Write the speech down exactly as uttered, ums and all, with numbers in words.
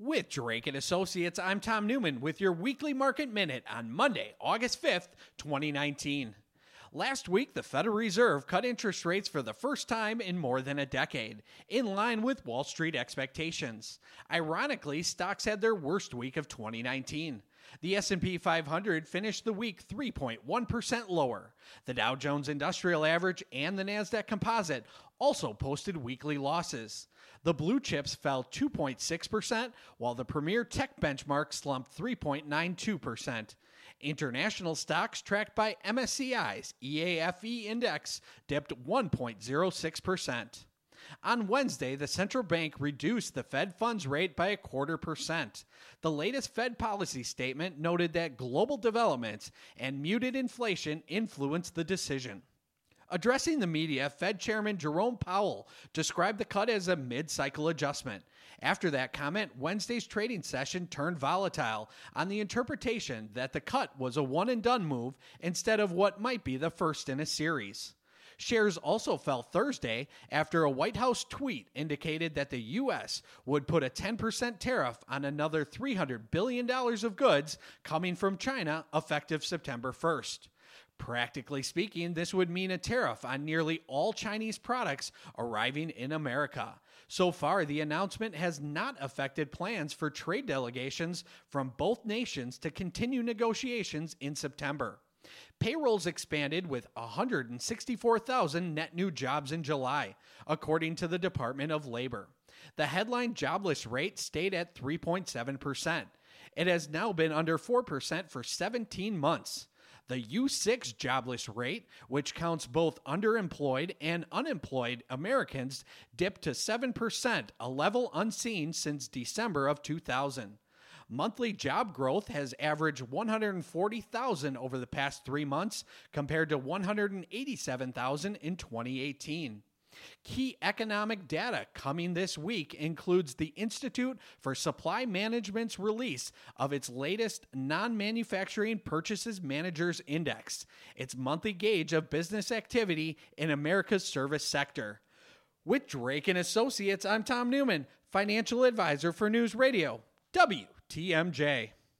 With Drake and Associates, I'm Tom Newman with your Weekly Market Minute on Monday, August fifth, twenty nineteen. Last week, the Federal Reserve cut interest rates for the first time in more than a decade, in line with Wall Street expectations. Ironically, stocks had their worst week of twenty nineteen. The S and P five hundred finished the week three point one percent lower. The Dow Jones Industrial Average and the NASDAQ Composite also posted weekly losses. The blue chips fell two point six percent, while the Premier Tech Benchmark slumped three point nine two percent. International stocks tracked by M S C I's E A F E index dipped one point zero six percent. On Wednesday, the central bank reduced the Fed funds rate by a quarter percent. The latest Fed policy statement noted that global developments and muted inflation influenced the decision. Addressing the media, Fed Chairman Jerome Powell described the cut as a mid-cycle adjustment. After that comment, Wednesday's trading session turned volatile on the interpretation that the cut was a one-and-done move instead of what might be the first in a series. Shares also fell Thursday after a White House tweet indicated that the U S would put a ten percent tariff on another three hundred billion dollars of goods coming from China effective September first. Practically speaking, this would mean a tariff on nearly all Chinese products arriving in America. So far, the announcement has not affected plans for trade delegations from both nations to continue negotiations in September. Payrolls expanded with one hundred sixty-four thousand net new jobs in July, according to the Department of Labor. The headline jobless rate stayed at three point seven percent. It has now been under four percent for seventeen months. The U six jobless rate, which counts both underemployed and unemployed Americans, dipped to seven percent, a level unseen since December of two thousand. Monthly job growth has averaged one hundred forty thousand over the past three months, compared to one hundred eighty-seven thousand in twenty eighteen. Key economic data coming this week includes the Institute for Supply Management's release of its latest Non-Manufacturing Purchases Managers Index, its monthly gauge of business activity in America's service sector. With Drake and Associates, I'm Tom Newman, financial advisor for News Radio W T M J.